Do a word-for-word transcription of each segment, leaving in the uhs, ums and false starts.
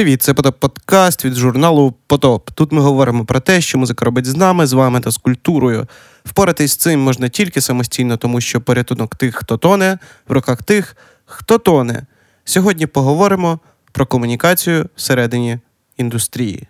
Привіт, це Потоп-подкаст від журналу «Потоп». Тут ми говоримо про те, що музика робить з нами, з вами та з культурою. Впоратись з цим можна тільки самостійно, тому що порятунок тих, хто тоне, в руках тих, хто тоне. Сьогодні поговоримо про комунікацію всередині індустрії.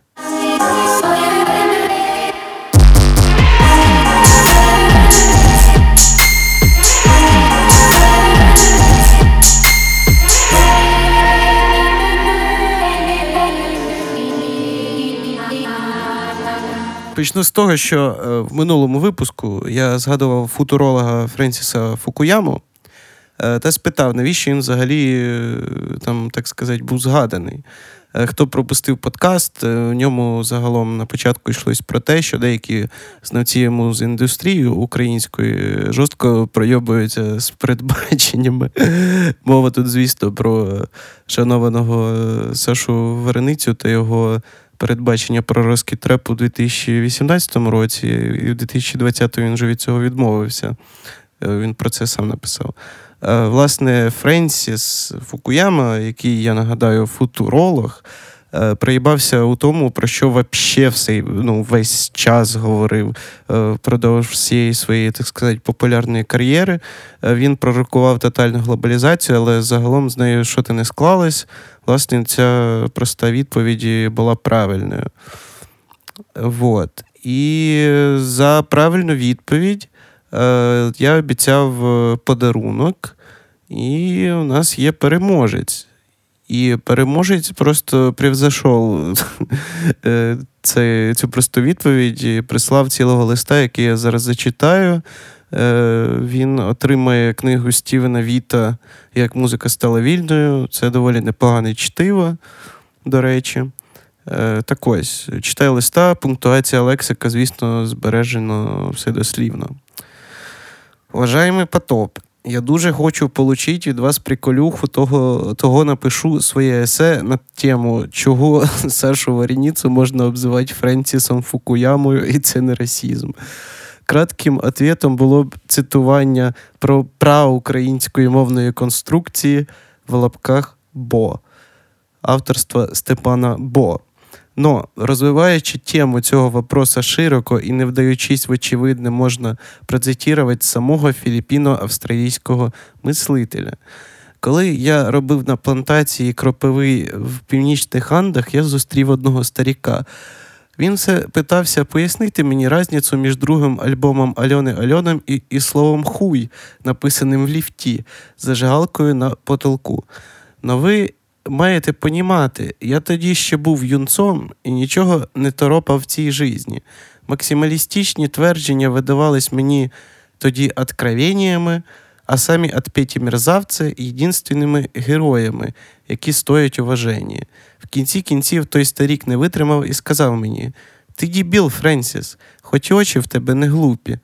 Почну з того, що в минулому випуску я згадував футуролога Френсіса Фукуяму та спитав, навіщо він взагалі, там, так сказати, був згаданий. Хто пропустив подкаст, в ньому загалом на початку йшлось про те, що деякі знавці муз-індустрії української жорстко пройобуються з передбаченнями. Мова тут, звісно, про шанованого Сашу Вереницю та його передбачення про розкіт репу у дві тисячі вісімнадцятому році, і в дві тисячі двадцятому він вже від цього відмовився. Він про це сам написав. Власне, Френсіс Фукуяма, який, я нагадаю, футуролог, приїбався у тому, про що вообще все, ну, весь час говорив впродовж всієї своєї, так сказати, популярної кар'єри. Він пророкував тотальну глобалізацію, але загалом з нею що ти не склалось, власне, ця проста відповідь була правильною. Вот. І за правильну відповідь я обіцяв подарунок, і у нас є переможець. І переможець просто превзошов цю просту відповідь і прислав цілого листа, який я зараз зачитаю. Він отримає книгу Стівена Віта «Як музика стала вільною». Це доволі непогане чтиво, до речі. Так ось, читаю листа, пунктуація, лексика, звісно, збережено все дослівно. Уважаємий Потоп, я дуже хочу получить від вас приколюху, того, того напишу своє есе на тему, чого Сашу Вареніцу можна обзивати Френсісом Фукуямою, і це не расізм. Кратким відповідом було б цитування про праоукраїнської мовної конструкції в лапках «Бо» авторства Степана Бо. Но, розвиваючи тему цього вопроса широко і не вдаючись в очевидне, можна процитувати самого філіппіно-австралійського мислителя. Коли я робив на плантації кропиви в північних Андах, я зустрів одного старіка. Він все питався пояснити мені різницю між другим альбомом Альони Альоном і, і словом «хуй», написаним в ліфті, зажигалкою на потолку. Но ви маєте понімати, я тоді ще був юнцом і нічого не торопав в цій житті. Максималістичні твердження видавались мені тоді откровеннями, а самі отпеті мерзавці – єдинственними героями, які стоять уваження. В кінці кінців той старік не витримав і сказав мені: «Ти дебіл, Френсіс, хоч очі в тебе не глупі».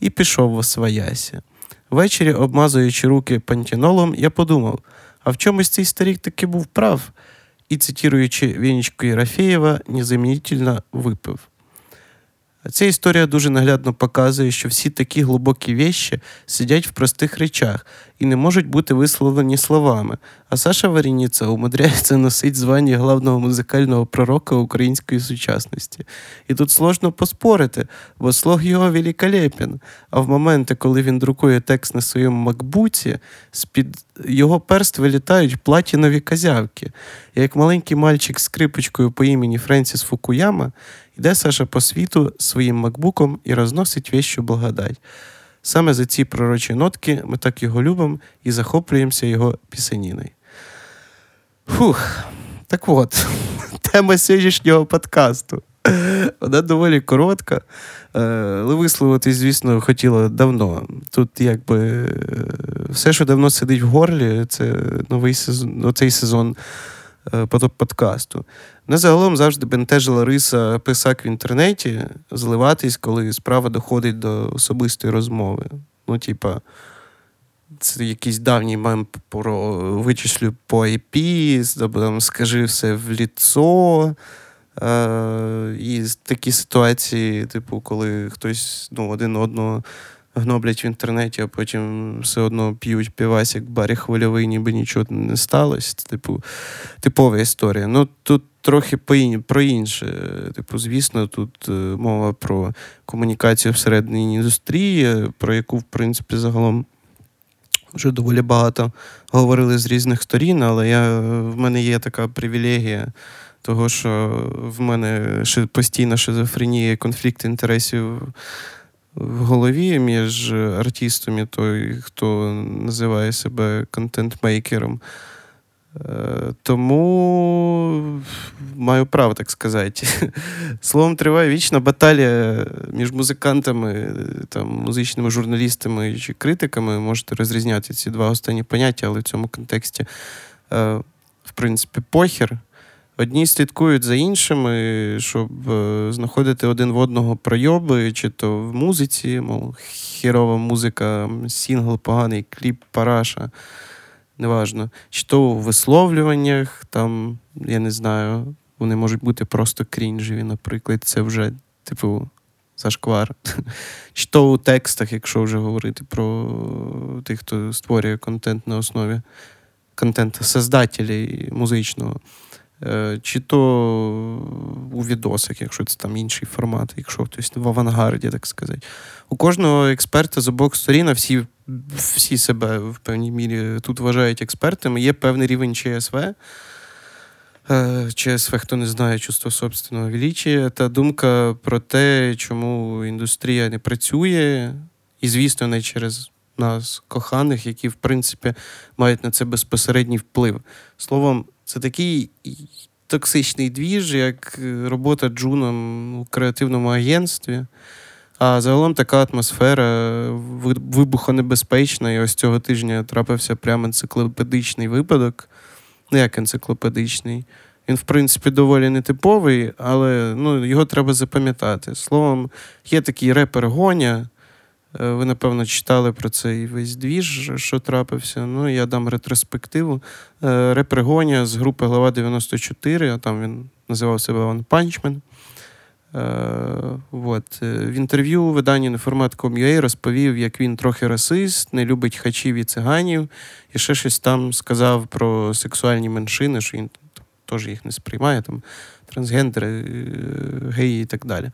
І пішов восвояся. Ввечері, обмазуючи руки пантінолом, я подумав, а в чомусь цей старик таки був прав, і, цитіруючи Венечку Ерофеєва, незамінительно випив. Ця історія дуже наглядно показує, що всі такі глибокі вещі сидять в простих речах і не можуть бути висловлені словами, а Саша Вареніця умудряється носить звання главного музикального пророка української сучасності. І тут сложно поспорити, бо слог його великолепен, а в моменти, коли він друкує текст на своєму макбуці, з-під його перст вилітають платінові козявки. І як маленький мальчик з скрипочкою по імені Френсіс Фукуяма, йде Саша по світу своїм макбуком і розносить віщу благодать. Саме за ці пророчі нотки ми так його любимо і захоплюємося його пісеніною. Фух, так от, тема сьогоднішнього подкасту. Вона доволі коротка, але висловитись, звісно, хотіла давно. Тут якби все, що давно сидить в горлі, це новий сезон, оцей сезон Потоп-подкасту. Мене загалом завжди бентежила риса писак в інтернеті зливатись, коли справа доходить до особистої розмови. Ну, типа, це якийсь давній мем про вичислю по ай пі, або там скажи все в ліцо. І такі ситуації, типу, коли хтось, ну, один одного гноблять в інтернеті, а потім все одно п'ють півасік, барі хвильовий, ніби нічого не сталося. Це, типу, типова історія. Ну, тут трохи про інше. Типу, звісно, тут мова про комунікацію всередині індустрії, про яку, в принципі, загалом вже доволі багато говорили з різних сторін, але я, в мене є така привілегія того, що в мене постійна шизофренія, конфлікт інтересів в голові між артистом і той, хто називає себе контент-мейкером. Тому маю право так сказати. Словом, триває вічна баталія між музикантами, там, музичними журналістами чи критиками. Можете розрізняти ці два останні поняття, але в цьому контексті, в принципі, похір. Одні слідкують за іншими, щоб знаходити один в одного пройоби, чи то в музиці, мов, хірова музика, сінгл поганий, кліп параша, неважно. Чи то у висловлюваннях, там, я не знаю, вони можуть бути просто крінжеві, наприклад, це вже, типу, зашквар. Чи то у текстах, якщо вже говорити про тих, хто створює контент на основі контенту создателів музичного. Чи то у відосах, якщо це там інший формат, якщо хтось в авангарді, так сказати. У кожного експерта з обох сторін, всі, всі себе в певній мірі тут вважають експертами, є певний рівень ЧСВ. ЧСВ, хто не знає, чувство собственного величия, та думка про те, чому індустрія не працює, і, звісно, не через нас, коханих, які, в принципі, мають на це безпосередній вплив. Словом, це такий токсичний двіж, як робота джуном у креативному агентстві. А загалом така атмосфера вибухонебезпечна. І ось цього тижня трапився прямо енциклопедичний випадок. Ну, як енциклопедичний. Він, в принципі, доволі нетиповий, але ну, його треба запам'ятати. Словом, є такий репер Гоня. Ви, напевно, читали про цей весь двіж, що трапився. Ну, я дам ретроспективу. Репер Гоня з групи Глава дев'яносто чотири, а там він називав себе Ван Панчмен. Вот. В інтерв'ю у виданні на формат крапка ком крапка ю а розповів, як він трохи расист, не любить хачів і циганів, і ще щось там сказав про сексуальні меншини, що він теж їх не сприймає, там трансгендери, геї і так далі.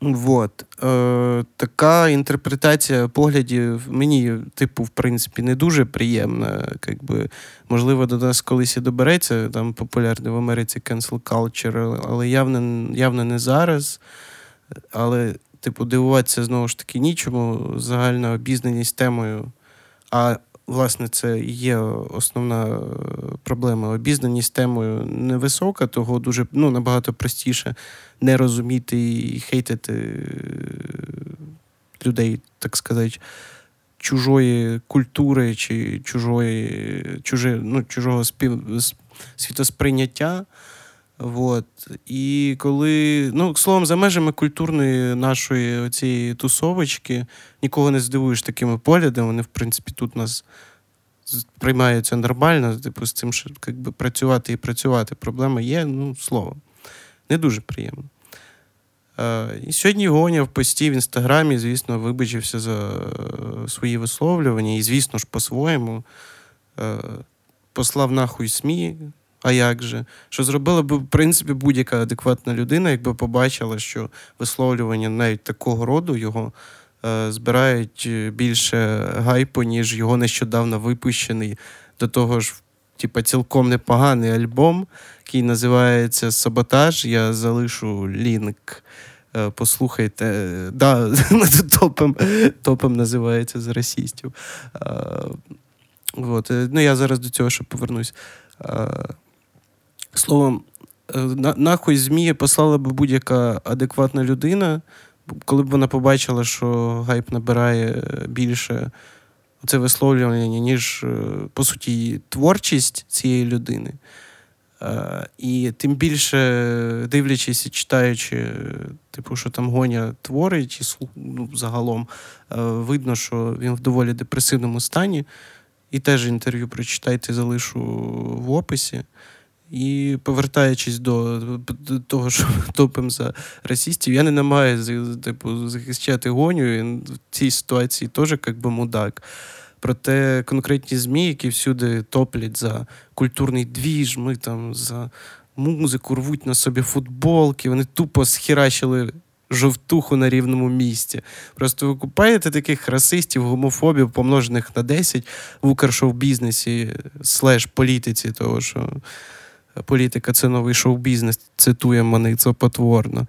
Вот. Е, така інтерпретація поглядів мені, типу, в принципі, не дуже приємна. Якби, можливо, до нас колись і добереться, там популярний в Америці cancel culture, але явно, явно не зараз. Але, типу, дивуватися, знову ж таки, нічому. Загальна обізнаність темою, а, власне, це і є основна проблема. Обізнаність темою невисока, того дуже, ну, набагато простіше не розуміти і хейтити людей, так сказати, чужої культури чи чужої, чужої, ну, чужого спів, світосприйняття. Вот. І коли, ну, словом, за межами культурної нашої оцієї тусовочки нікого не здивуєш такими поглядами, вони, в принципі, тут нас приймаються нормально, типу, з цим ще, якби, працювати і працювати. Проблема є, ну, словом, не дуже приємно. Е, і сьогодні Гоня в пості в Інстаграмі, звісно, вибачився за свої висловлювання і, звісно ж, по-своєму е, послав нахуй СМІ, а як же? Що зробила б, в принципі, будь-яка адекватна людина, якби побачила, що висловлювання навіть такого роду його е, збирають більше гайпу, ніж його нещодавно випущений, до того ж, типа, цілком непоганий альбом, який називається «Саботаж». Я залишу лінк. Е, послухайте. Да, топом, топом називається з російською. Е, вот. Ну, я зараз до цього ще повернусь. Е, Словом, нахуй ЗМІ послала б будь-яка адекватна людина, коли б вона побачила, що гайп набирає більше це висловлювання, ніж, по суті, творчість цієї людини. І тим більше, дивлячись і читаючи, типу, що там Гоня творить, і, ну, загалом видно, що він в доволі депресивному стані. І теж інтерв'ю прочитайте, залишу в описі. І повертаючись до того, що топимо за расистів, я не намагаюся типу, захищати Гоню, і в цій ситуації теж як би мудак. Проте конкретні ЗМІ, які всюди топлять за культурний двіж, ми там за музику, рвуть на собі футболки, вони тупо схерачили жовтуху на рівному місці. Просто ви купаєте таких расистів, гомофобів, помножених на десять в укршоу-бізнесі слеш політиці, того, що політика – це новий шоу-бізнес, цитує мене, це потворно.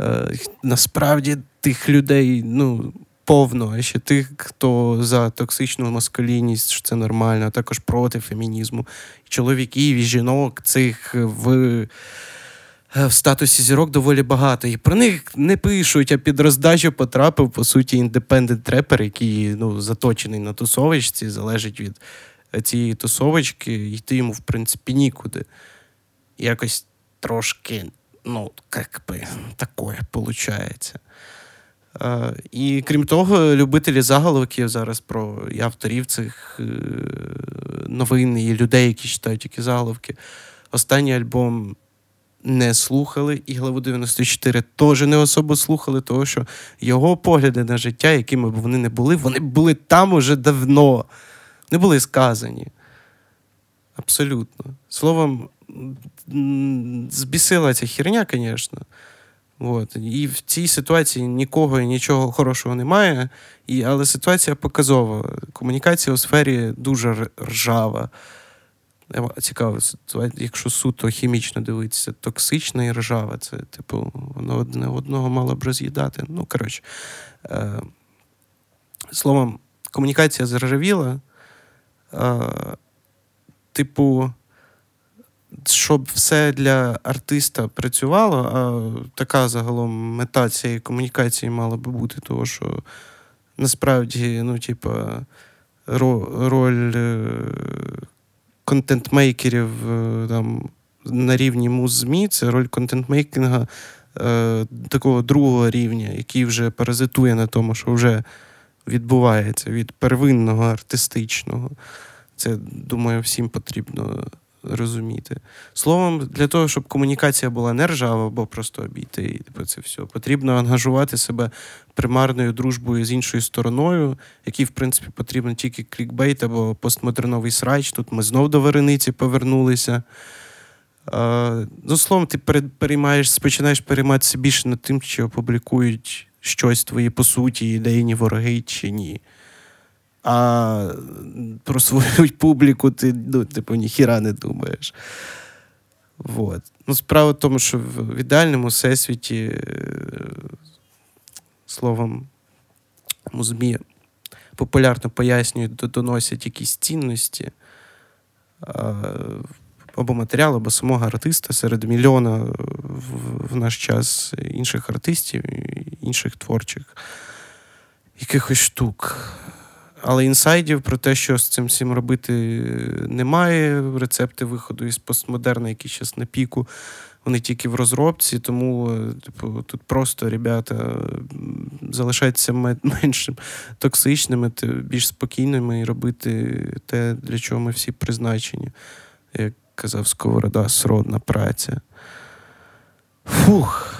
Е, насправді тих людей, ну, повно, а ще тих, хто за токсичну маскулінність, що це нормально, а також проти фемінізму. І чоловіків, і жінок цих в... в статусі зірок доволі багато. І про них не пишуть, а під роздачу потрапив, по суті, індепендент-репер, який, ну, заточений на тусовичці, залежить від цієї тусовочки, йти йому, в принципі, нікуди. Якось трошки, ну, як би, таке виходить. І, крім того, любителі заголовків зараз про і авторів цих новин і людей, які читають тільки заголовки. Останній альбом не слухали, і Главу дев'яносто чотири теж не особо слухали, тому що його погляди на життя, якими б вони не були, вони були там уже давно. Не були сказані. Абсолютно. Словом, збісила ця херня, звісно. От. І в цій ситуації нікого і нічого хорошого немає, і, але ситуація показова. Комунікація у сфері дуже ржава. Цікаво, якщо суто хімічно дивитися, токсична і ржава. Це, типу, воно одне одного мало б роз'їдати. Ну, коротше. Е- словом, комунікація заржавіла. Uh, типу, щоб все для артиста працювало, а така загалом мета цієї комунікації мала би бути, того, що насправді, ну, типу, ро- роль е- контент-мейкерів е- там, на рівні муз-ЗМІ, це роль контент-мейкінга е- такого другого рівня, який вже паразитує на тому, що вже відбувається від первинного артистичного. Це, думаю, всім потрібно розуміти. Словом, для того, щоб комунікація була не ржава, або просто обійти це все, потрібно ангажувати себе примарною дружбою з іншою стороною, якій, в принципі, потрібен тільки клікбейт або постмодерновий срач. Тут ми знов до Верениці повернулися. Ну, словом, ти переймаєш, починаєш перейматися більше над тим, чи опублікують щось твої, по суті, ідейні вороги чи ні. А про свою публіку ти, ну, типу, ніхіра не думаєш. Вот. Ну, справа в тому, що в ідеальному всесвіті, словом, у ЗМІ популярно пояснюють, доносять якісь цінності або матеріал, або самого артиста серед мільйона в, в наш час інших артистів, інших творчих якихось штук. Але інсайдів про те, що з цим всім робити, немає. Рецепти виходу із постмодерна, які зараз на піку, вони тільки в розробці, тому типу, тут просто, ребята, залишайтеся менш токсичними, більш спокійними і робити те, для чого ми всі призначені. Як казав Сковорода, сродна праця. Фух.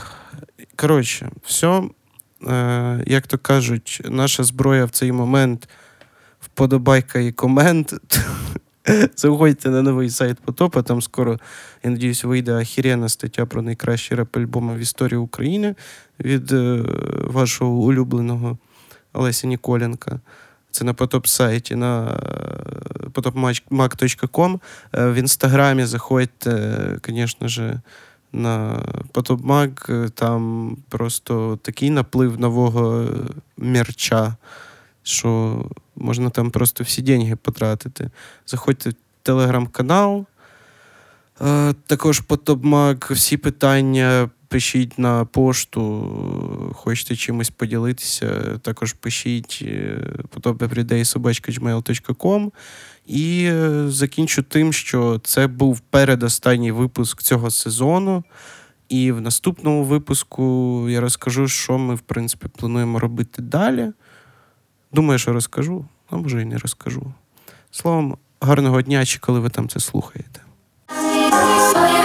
Коротше, все, е, як то кажуть, наша зброя в цей момент вподобайка і комент. Заходьте на новий сайт Потопа, там скоро, я надіюсь, вийде ахірена стаття про найкращі реп-альбоми в історії України від е, вашого улюбленого Олеся Ніколенка. Це на Потоп-сайті, на потоп маг крапка ком. В інстаграмі заходьте, звісно ж, на potopmag. Там просто такий наплив нового мерча, що можна там просто всі деньги потратити. Заходьте в телеграм-канал. Також Потопмаг. Всі питання пишіть на пошту, хочете чимось поділитися, також пишіть потоп евері дей ет собака джі мейл дот ком. І закінчу тим, що це був передостанній випуск цього сезону. І в наступному випуску я розкажу, що ми, в принципі, плануємо робити далі. Думаю, що розкажу, а може і не розкажу. Словом, гарного дня, чи коли ви там це слухаєте. Своє